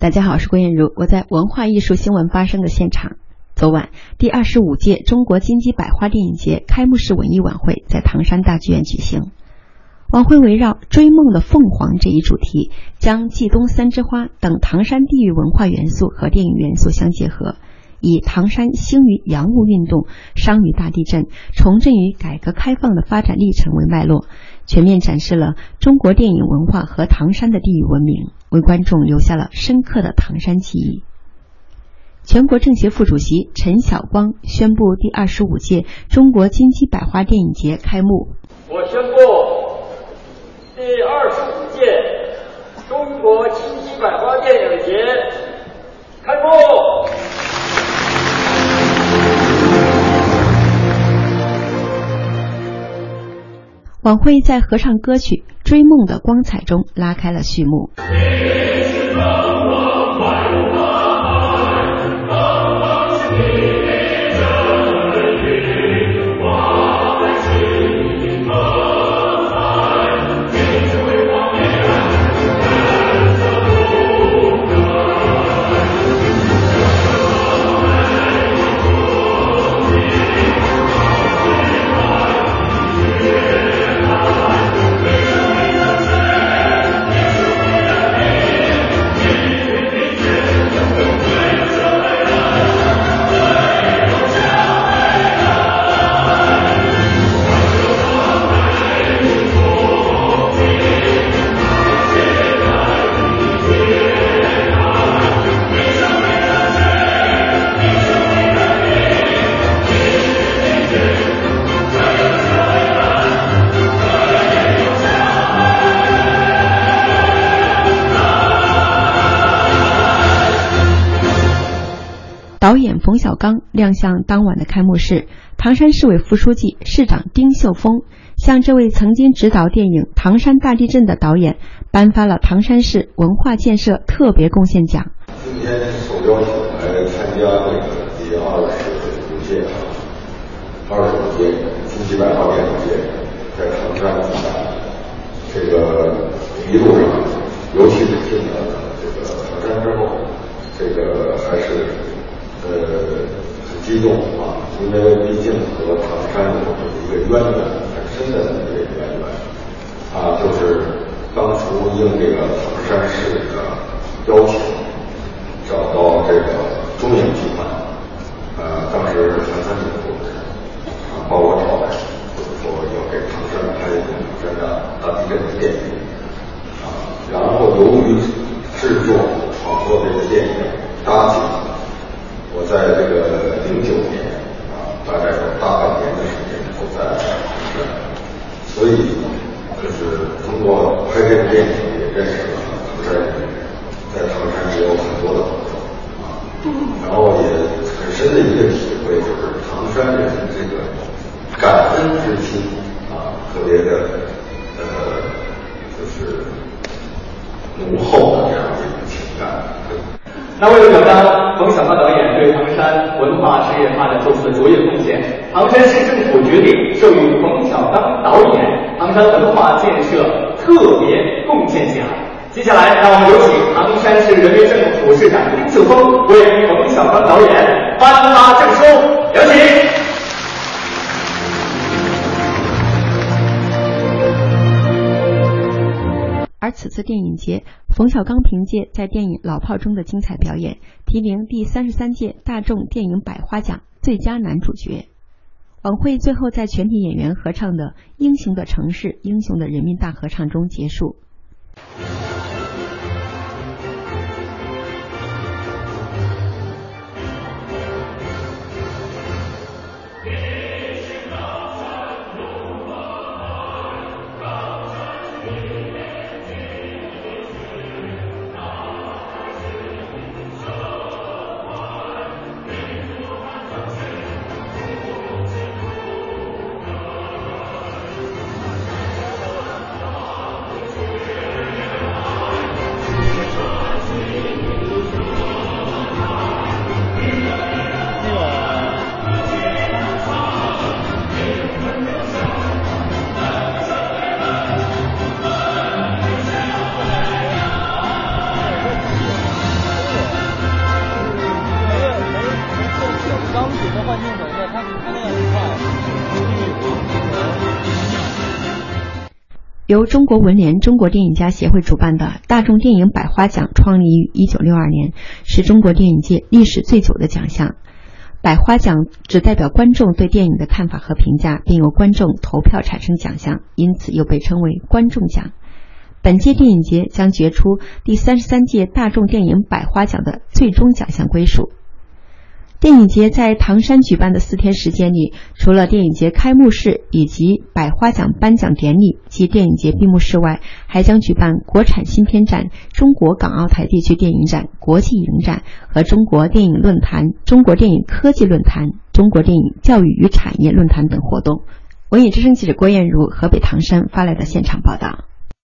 大家好，我是郭艳茹，我在文化艺术新闻发生的现场。昨晚，第25届中国金鸡百花电影节开幕式文艺晚会在唐山大剧院举行。晚会围绕追梦的凤凰这一主题，将冀东三枝花等唐山地域文化元素和电影元素相结合，以唐山兴于洋务运动、商于大地震、重振于改革开放的发展历程为脉络，全面展示了中国电影文化和唐山的地域文明，为观众留下了深刻的唐山记忆。全国政协副主席陈晓光宣布第25届中国金鸡百花电影节开幕。我宣布第25届中国金鸡百花电影节开幕。晚会在合唱歌曲《追梦的光彩》中拉开了序幕。导演冯小刚亮相当晚的开幕式，唐山市委副书记、市长丁秀峰向这位曾经执导电影《唐山大地震》的导演颁发了唐山市文化建设特别贡献奖。今天受邀请来参加第25届金鸡百花电影节，在唐山这个一路上，尤其是进了这个唐山之后，这个还是很激动啊，因为毕竟和唐山有一个渊源，很深的一个渊源啊，就是当初应这个唐山市的邀请，找到这个中影集团，当时韩三平同志把我找来，就是说要给唐山拍一部唐山大地震的电影啊，然后由于制作创作这个电影搭景。我在这个09年啊，大概有大半年的时间都在唐山，所以就是通过拍这部电影也认识了唐山人，在唐山也有很多的朋友啊，然后也很深的一个体会就是唐山人这个感恩之心啊，特别的就是浓厚的这样的一种情感。那为什么呢？冯小刚导演对唐山文化事业发展做出了卓越贡献，唐山市政府决定授予冯小刚导演唐山文化建设特别贡献奖。接下来，让我们有请唐山市人民政府市长丁秀峰为冯小刚导演颁发证书，有请。而此次电影节，冯小刚凭借在电影《老炮》中的精彩表演，提名第33届大众电影百花奖最佳男主角。晚会最后在全体演员合唱的《英雄的城市，英雄的人民大合唱》中结束。由中国文联中国电影家协会主办的大众电影百花奖创立于1962年，是中国电影界历史最久的奖项。百花奖只代表观众对电影的看法和评价，并由观众投票产生奖项，因此又被称为观众奖。本届电影节将决出第33届大众电影百花奖的最终奖项归属。电影节在唐山举办的4天时间里，除了电影节开幕式以及百花奖颁奖典礼及电影节闭幕式外，还将举办国产新片展、中国港澳台地区电影展、国际影展和中国电影论坛、中国电影科技论坛、中国电影教育与产业论坛等活动。文艺之声记者郭艳茹河北唐山发来的现场报道。